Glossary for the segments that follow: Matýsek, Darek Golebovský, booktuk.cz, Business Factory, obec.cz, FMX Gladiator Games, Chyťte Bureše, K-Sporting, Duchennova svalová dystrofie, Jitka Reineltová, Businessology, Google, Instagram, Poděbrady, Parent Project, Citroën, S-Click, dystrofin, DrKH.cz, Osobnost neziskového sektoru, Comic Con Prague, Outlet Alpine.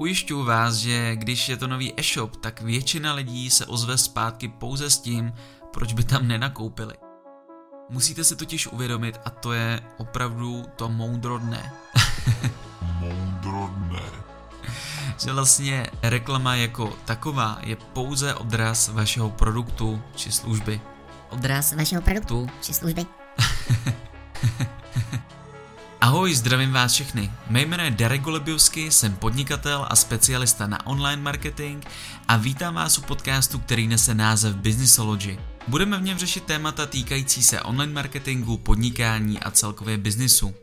Ujišťuji vás, že když je to nový e-shop, tak většina lidí se ozve zpátky pouze s tím, proč by tam nenakoupili. Musíte si totiž uvědomit, a to je opravdu to moudrodné. Že vlastně reklama jako taková je pouze odraz vašeho produktu či služby. Ahoj, zdravím vás všechny. Mé jméno je Darek Golebovský, jsem podnikatel a specialista na online marketing a vítám vás u podcastu, který nese název Businessology. Budeme v něm řešit témata týkající se online marketingu, podnikání a celkově biznisu.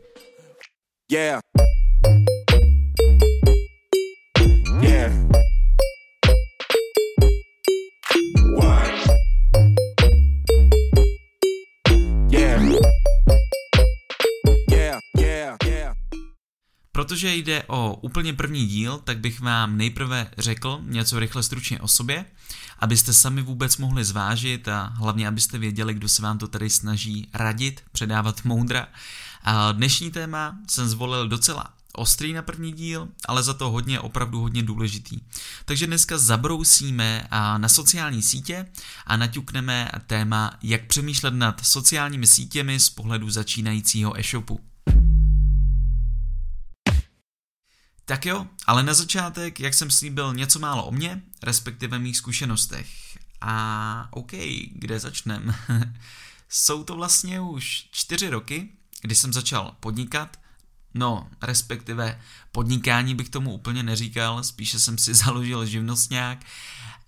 Protože jde o úplně první díl, tak bych vám nejprve řekl něco rychle stručně o sobě, abyste sami vůbec mohli zvážit a hlavně abyste věděli, kdo se vám to tady snaží radit, předávat moudra. A dnešní téma jsem zvolil docela ostrý na první díl, ale za to hodně, opravdu hodně důležitý. Takže dneska zabrousíme na sociální sítě a naťukneme téma, jak přemýšlet nad sociálními sítěmi z pohledu začínajícího e-shopu. Tak jo, ale na začátek, jak jsem slíbil, něco málo o mně, respektive mých zkušenostech. A OK, kde začnem? Jsou to vlastně už 4 roky, kdy jsem začal podnikat, no respektive podnikání bych tomu úplně neříkal, spíše jsem si založil živnostňák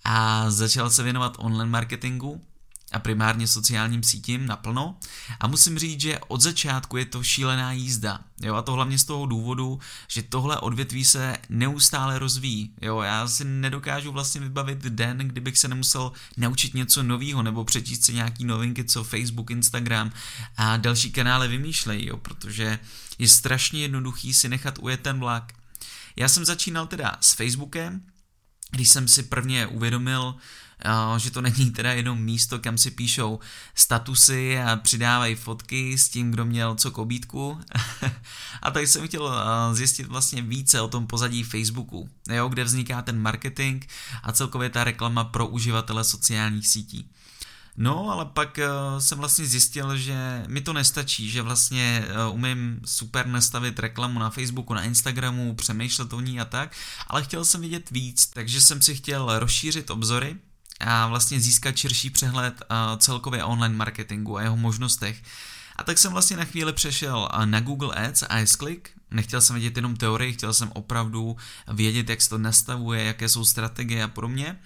a začal se věnovat online marketingu a primárně sociálním sítím naplno a musím říct, že od začátku je to šílená jízda, jo, a to hlavně z toho důvodu, že tohle odvětví se neustále rozvíjí, jo, já si nedokážu vlastně vybavit den, kdybych se nemusel naučit něco novýho nebo přečíst si nějaký novinky, co Facebook, Instagram a další kanály vymýšlejí, jo, protože je strašně jednoduchý si nechat ujet ten vlak. Já jsem začínal teda s Facebookem, když jsem si prvně uvědomil, že to není teda jenom místo, kam si píšou statusy a přidávají fotky s tím, kdo měl co k obídku. A tak jsem chtěl zjistit vlastně více o tom pozadí Facebooku, jo, kde vzniká ten marketing a celkově ta reklama pro uživatele sociálních sítí. No, ale pak jsem vlastně zjistil, že mi to nestačí, že vlastně umím super nastavit reklamu na Facebooku, na Instagramu, přemýšlet o ní a tak, ale chtěl jsem vidět víc, takže jsem si chtěl rozšířit obzory a vlastně získat širší přehled celkově online marketingu a jeho možnostech. A tak jsem vlastně na chvíli přešel na Google Ads a S-Click. Nechtěl jsem vědět jenom teorii, chtěl jsem opravdu vědět, jak se to nastavuje, jaké jsou strategie a podobně.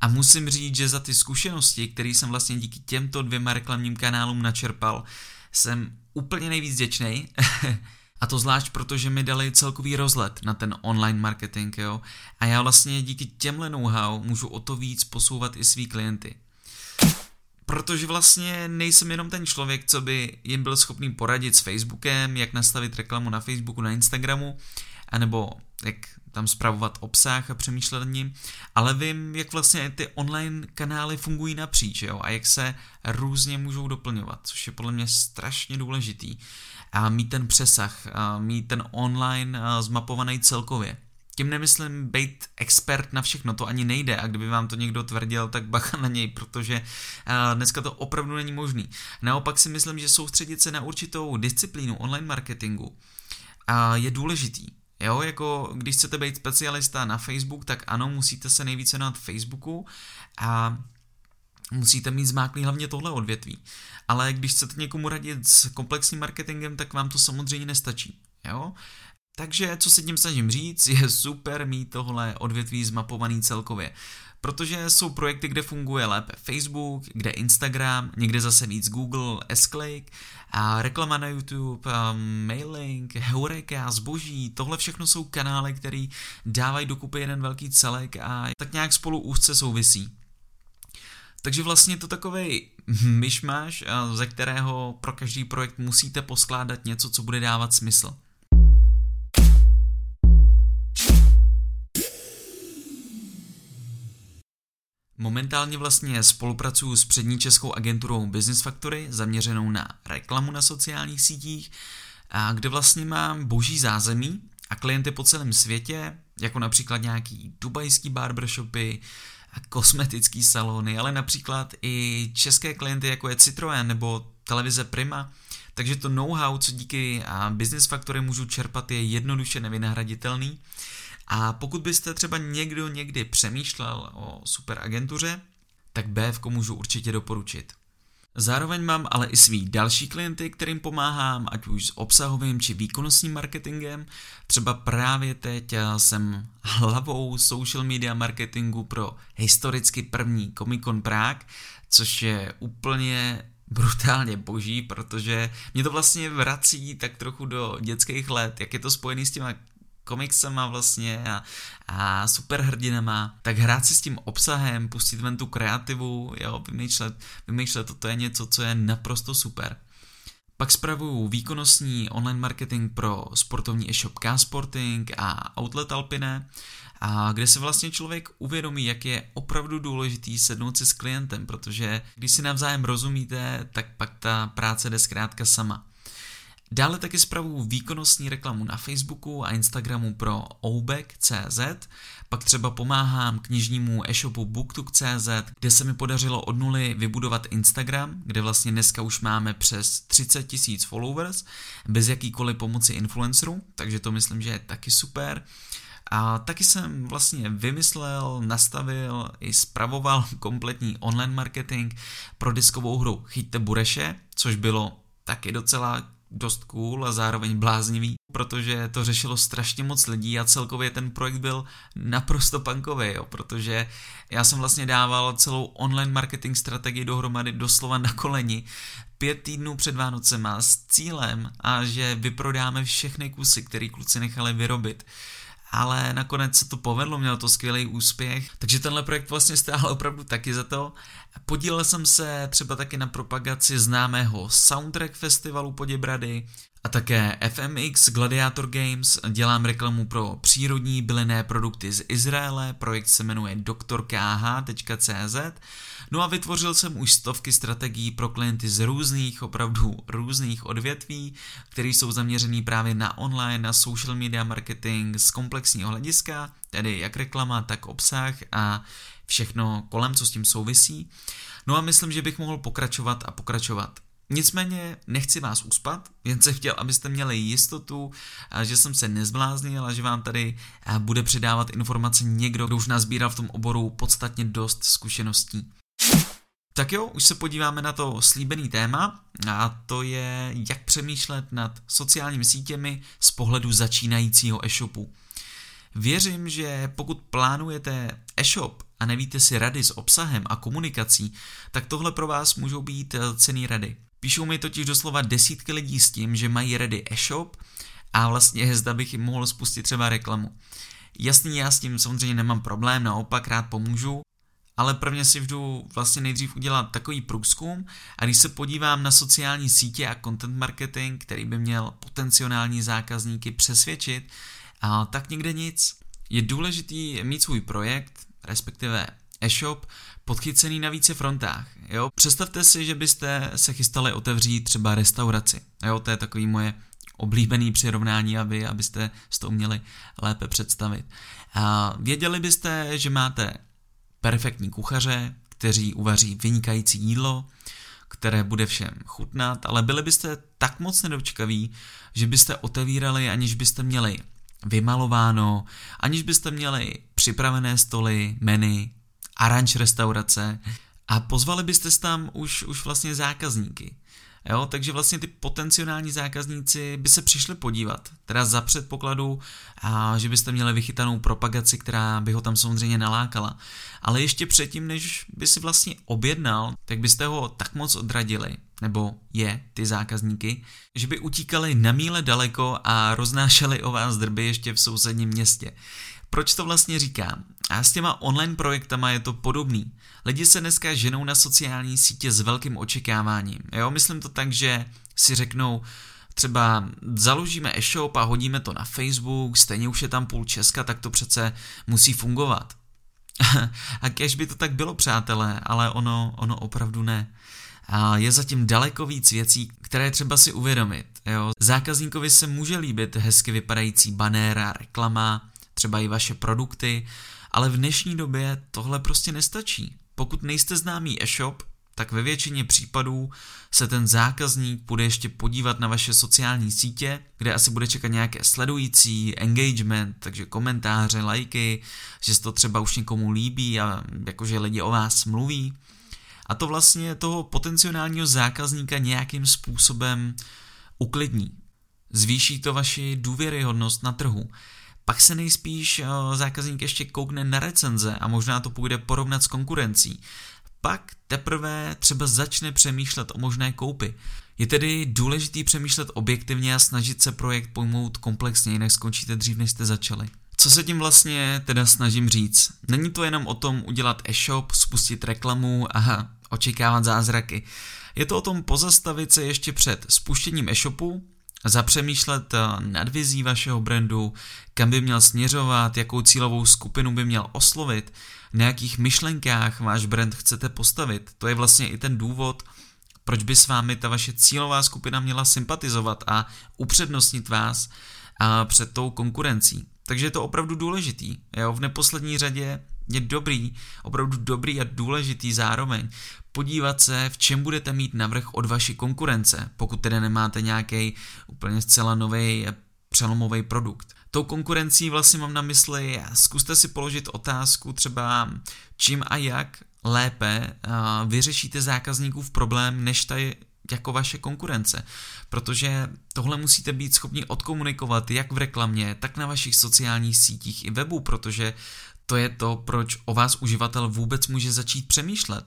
A musím říct, že za ty zkušenosti, které jsem vlastně díky těmto 2 reklamním kanálům načerpal, jsem úplně nejvíc vděčnej. A to zvlášť, protože mi dali celkový rozhled na ten online marketing, jo. A já vlastně díky těmhle know-how můžu o to víc posouvat i svý klienty. Protože vlastně nejsem jenom ten člověk, co by jim byl schopný poradit s Facebookem, jak nastavit reklamu na Facebooku, na Instagramu, anebo jak tam spravovat obsah a přemýšlet nad ním, ale vím, jak vlastně ty online kanály fungují napříč, jo, a jak se různě můžou doplňovat, což je podle mě strašně důležitý. A mít ten přesah, a mít ten online zmapovaný celkově. Tím nemyslím být expert na všechno, to ani nejde, a kdyby vám to někdo tvrdil, tak bacha na něj, protože dneska to opravdu není možný. Naopak si myslím, že soustředit se na určitou disciplínu online marketingu je důležitý. Jo, jako když chcete být specialista na Facebook, tak ano, musíte se nejvíce věnovat Facebooku a musíte mít zmáklý hlavně tohle odvětví. Ale když chcete někomu radit s komplexním marketingem, tak vám to samozřejmě nestačí. Jo? Takže co se tím snažím říct, je super mít tohle odvětví zmapovaný celkově. Protože jsou projekty, kde funguje lépe Facebook, kde Instagram, někde zase víc Google, S-Click, a reklama na YouTube, mailing, heureka, zboží, tohle všechno jsou kanály, které dávají dokupy jeden velký celek a tak nějak spolu úzce souvisí. Takže vlastně to takovej myšmaš, ze kterého pro každý projekt musíte poskládat něco, co bude dávat smysl. Momentálně vlastně spolupracuju s přední českou agenturou Business Factory, zaměřenou na reklamu na sociálních sítích, kde vlastně mám boží zázemí a klienty po celém světě, jako například nějaký dubajský barbershopy, kosmetický salony, ale například i české klienty, jako je Citroën nebo televize Prima. Takže to know-how, co díky Business Factory můžu čerpat, je jednoduše nevynahraditelný. A pokud byste třeba někdo někdy přemýšlel o super agentuře, tak BFko můžu určitě doporučit. Zároveň mám ale i svý další klienty, kterým pomáhám, ať už s obsahovým či výkonnostním marketingem. Třeba právě teď jsem hlavou social media marketingu pro historicky první Comic Con Prague, což je úplně brutálně boží, protože mě to vlastně vrací tak trochu do dětských let, jak je to spojený s těma komiksama vlastně a superhrdinama, tak hrát si s tím obsahem, pustit ven tu kreativu, jo, vymýšlet to je něco, co je naprosto super. Pak spravuju výkonnostní online marketing pro sportovní e-shop K-Sporting a Outlet Alpine, a kde se vlastně člověk uvědomí, jak je opravdu důležitý sednout si s klientem, protože když si navzájem rozumíte, tak pak ta práce jde zkrátka sama. Dále taky spravuju výkonnostní reklamu na Facebooku a Instagramu pro obec.cz, pak třeba pomáhám knižnímu e-shopu booktuk.cz, kde se mi podařilo od nuly vybudovat Instagram, kde vlastně dneska už máme přes 30 000 followers, bez jakýkoliv pomoci influencerů, takže to myslím, že je taky super. A taky jsem vlastně vymyslel, nastavil i spravoval kompletní online marketing pro diskovou hru Chyťte Bureše, což bylo taky docela dost cool a zároveň bláznivý, protože to řešilo strašně moc lidí a celkově ten projekt byl naprosto punkový, jo, protože já jsem vlastně dával celou online marketing strategii dohromady doslova na koleni 5 týdnů před Vánocema s cílem, a že vyprodáme všechny kusy, které kluci nechali vyrobit. Ale nakonec se to povedlo, mělo to skvělý úspěch, takže tenhle projekt vlastně stál opravdu taky za to. Podílel jsem se třeba taky na propagaci známého soundtrack festivalu Poděbrady a také FMX Gladiator Games, dělám reklamu pro přírodní bylinné produkty z Izraele, projekt se jmenuje DrKH.cz, no a vytvořil jsem už stovky strategií pro klienty z různých, opravdu různých odvětví, které jsou zaměřený právě na online, na social media marketing z komplexního hlediska, tedy jak reklama, tak obsah a všechno kolem, co s tím souvisí. No a myslím, že bych mohl pokračovat a pokračovat. Nicméně nechci vás uspat, jen jsem chtěl, abyste měli jistotu, že jsem se nezbláznil a že vám tady bude předávat informace někdo, kdo už nazbíral v tom oboru podstatně dost zkušeností. Tak jo, už se podíváme na to slíbený téma, a to je, jak přemýšlet nad sociálními sítěmi z pohledu začínajícího e-shopu. Věřím, že pokud plánujete e-shop a nevíte si rady s obsahem a komunikací, tak tohle pro vás můžou být cenné rady. Píšou mi totiž doslova desítky lidí s tím, že mají ready e-shop a vlastně zda bych jim mohl spustit třeba reklamu. Jasný, já s tím samozřejmě nemám problém, naopak rád pomůžu, ale prvně si jdu vlastně nejdřív udělat takový průzkum a když se podívám na sociální sítě a content marketing, který by měl potenciální zákazníky přesvědčit, tak nikde nic. Je důležitý mít svůj projekt, respektive e-shop, podchycený na více frontách. Jo? Představte si, že byste se chystali otevřít třeba restauraci. Jo? To je takový moje oblíbený přirovnání, abyste si to uměli lépe představit. Věděli byste, že máte perfektní kuchaře, kteří uvaří vynikající jídlo, které bude všem chutnat, ale byli byste tak moc nedočkaví, že byste otevírali, aniž byste měli vymalováno, aniž byste měli připravené stoly, menu, aranž restaurace a pozvali byste tam už vlastně zákazníky. Jo, takže vlastně ty potenciální zákazníci by se přišli podívat, teda za předpokladu, že byste měli vychytanou propagaci, která by ho tam samozřejmě nalákala. Ale ještě předtím, než by si vlastně objednal, tak byste ho tak moc odradili, nebo ty zákazníky, že by utíkali na míle daleko a roznášeli o vás drby ještě v sousedním městě. Proč to vlastně říkám? A s těma online projektama je to podobný. Lidi se dneska ženou na sociální sítě s velkým očekáváním. Jo, myslím to tak, že si řeknou, třeba založíme e-shop a hodíme to na Facebook, stejně už je tam půl Česka, tak to přece musí fungovat. A kéž by to tak bylo, přátelé, ale ono opravdu ne. A je zatím daleko víc věcí, které třeba si uvědomit. Jo. Zákazníkovi se může líbit hezky vypadající banér a reklama, třeba i vaše produkty, ale v dnešní době tohle prostě nestačí. Pokud nejste známý e-shop, tak ve většině případů se ten zákazník bude ještě podívat na vaše sociální sítě, kde asi bude čekat nějaké sledující, engagement, takže komentáře, lajky, že se to třeba už někomu líbí a jakože lidi o vás mluví. A to vlastně toho potenciálního zákazníka nějakým způsobem uklidní. Zvýší to vaši důvěryhodnost na trhu. Pak se nejspíš zákazník ještě koukne na recenze a možná to půjde porovnat s konkurencí. Pak teprve třeba začne přemýšlet o možné koupi. Je tedy důležitý přemýšlet objektivně a snažit se projekt pojmout komplexně, jinak skončíte dřív, než jste začali. Co se tím vlastně teda snažím říct? Není to jenom o tom udělat e-shop, spustit reklamu a očekávat zázraky. Je to o tom pozastavit se ještě před spuštěním e-shopu, zapřemýšlet nad vizí vašeho brandu, kam by měl směřovat, jakou cílovou skupinu by měl oslovit, na jakých myšlenkách váš brand chcete postavit. To je vlastně i ten důvod, proč by s vámi ta vaše cílová skupina měla sympatizovat a upřednostnit vás před tou konkurencí. Takže je to opravdu důležitý. Jo? V neposlední řadě je dobrý, opravdu dobrý a důležitý zároveň podívat se, v čem budete mít navrch od vaší konkurence, pokud tedy nemáte nějaký úplně zcela nový přelomový produkt. Tou konkurencí vlastně mám na mysli, zkuste si položit otázku třeba čím a jak lépe vyřešíte zákazníkův problém, než jako vaše konkurence, protože tohle musíte být schopni odkomunikovat jak v reklamě, tak na vašich sociálních sítích i webu, protože to je to, proč o vás uživatel vůbec může začít přemýšlet.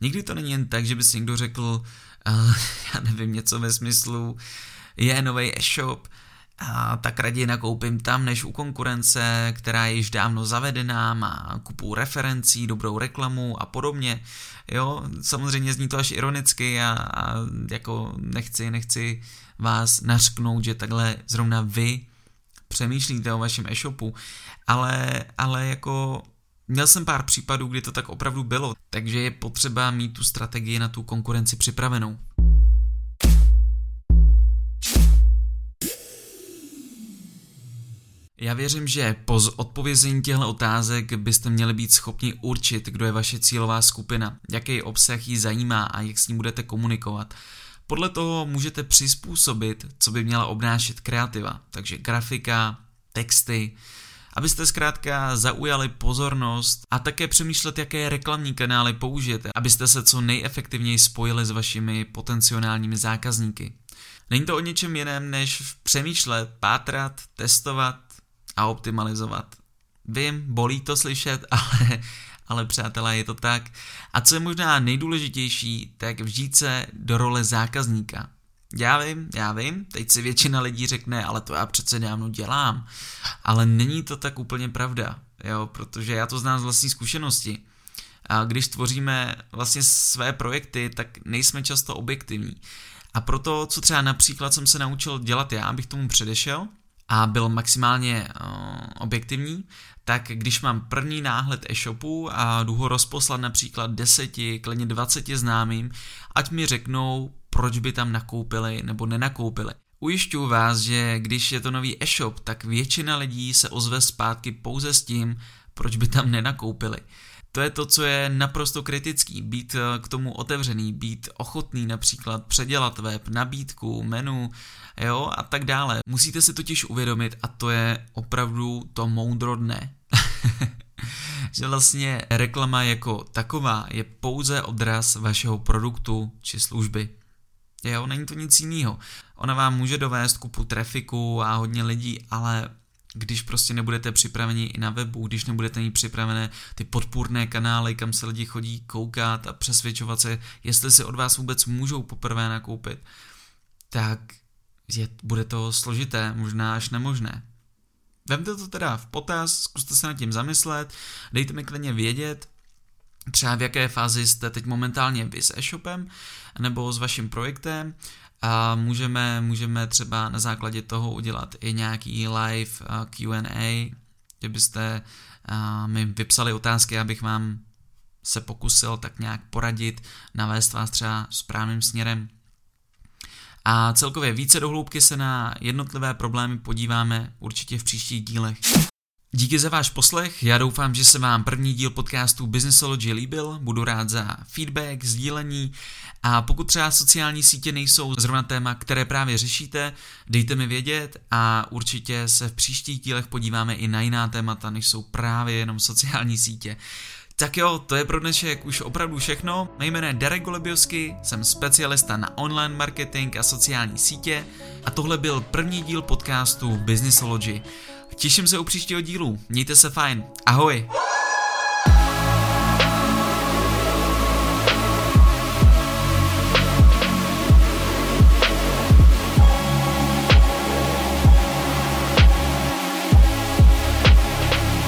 Nikdy to není jen tak, že by si někdo řekl, já nevím, něco ve smyslu, je novej e-shop, tak raději nakoupím tam, než u konkurence, která je již dávno zavedená, má kupu referencí, dobrou reklamu a podobně. Jo, samozřejmě zní to až ironicky a jako nechci vás nařknout, že takhle zrovna vy přemýšlíte o vašem e-shopu, ale jako měl jsem pár případů, kdy to tak opravdu bylo, takže je potřeba mít tu strategii na tu konkurenci připravenou. Já věřím, že po odpovězení těchto otázek byste měli být schopni určit, kdo je vaše cílová skupina, jaký obsah jí zajímá a jak s ní budete komunikovat. Podle toho můžete přizpůsobit, co by měla obnášet kreativa, takže grafika, texty, abyste zkrátka zaujali pozornost a také přemýšlet, jaké reklamní kanály použijete, abyste se co nejefektivněji spojili s vašimi potenciálními zákazníky. Není to o ničem jiném, než přemýšlet, pátrat, testovat a optimalizovat. Vím, bolí to slyšet, ale přátelé, je to tak. A co je možná nejdůležitější, tak vžít se do role zákazníka. Já vím, teď si většina lidí řekne, ale to já přece dávno dělám. Ale není to tak úplně pravda, jo, protože já to znám z vlastní zkušenosti. A když tvoříme vlastně své projekty, tak nejsme často objektivní. A proto, co třeba například jsem se naučil dělat já, abych tomu předešel a byl maximálně objektivní, tak když mám první náhled e-shopu a jdu ho rozposlat například 10, klidně 20 známým, ať mi řeknou, proč by tam nakoupili nebo nenakoupili. Ujišťuji vás, že když je to nový e-shop, tak většina lidí se ozve zpátky pouze s tím, proč by tam nenakoupili. To je to, co je naprosto kritický, být k tomu otevřený, být ochotný například předělat web, nabídku, menu, jo, a tak dále. Musíte si totiž uvědomit, a to je opravdu to moudro dne, že vlastně reklama jako taková je pouze odraz vašeho produktu či služby. Jo, není to nic jiného. Ona vám může dovést kupu trafiku a hodně lidí, ale když prostě nebudete připraveni i na webu, když nebudete mít připravené ty podpůrné kanály, kam se lidi chodí koukat a přesvědčovat se, jestli si od vás vůbec můžou poprvé nakoupit, tak bude to složité, možná až nemožné. Vemte to teda v potaz, zkuste se nad tím zamyslet, dejte mi klidně vědět, třeba v jaké fázi jste teď momentálně vy s e-shopem nebo s vaším projektem, a můžeme třeba na základě toho udělat i nějaký live Q&A, kde byste mi vypsali otázky, abych vám se pokusil tak nějak poradit, navést vás třeba správným směrem. A celkově více do hloubky se na jednotlivé problémy podíváme určitě v příštích dílech. Díky za váš poslech, já doufám, že se vám první díl podcastu Businessology líbil, budu rád za feedback, sdílení a pokud třeba sociální sítě nejsou zrovna téma, které právě řešíte, dejte mi vědět a určitě se v příštích dílech podíváme i na jiná témata, než jsou právě jenom sociální sítě. Tak jo, to je pro dnešek už opravdu všechno. Mé jméno je Darek Golebovský, jsem specialista na online marketing a sociální sítě a tohle byl první díl podcastu Businessology. Těším se u příštího dílu, mějte se fajn, ahoj!